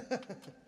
Yes!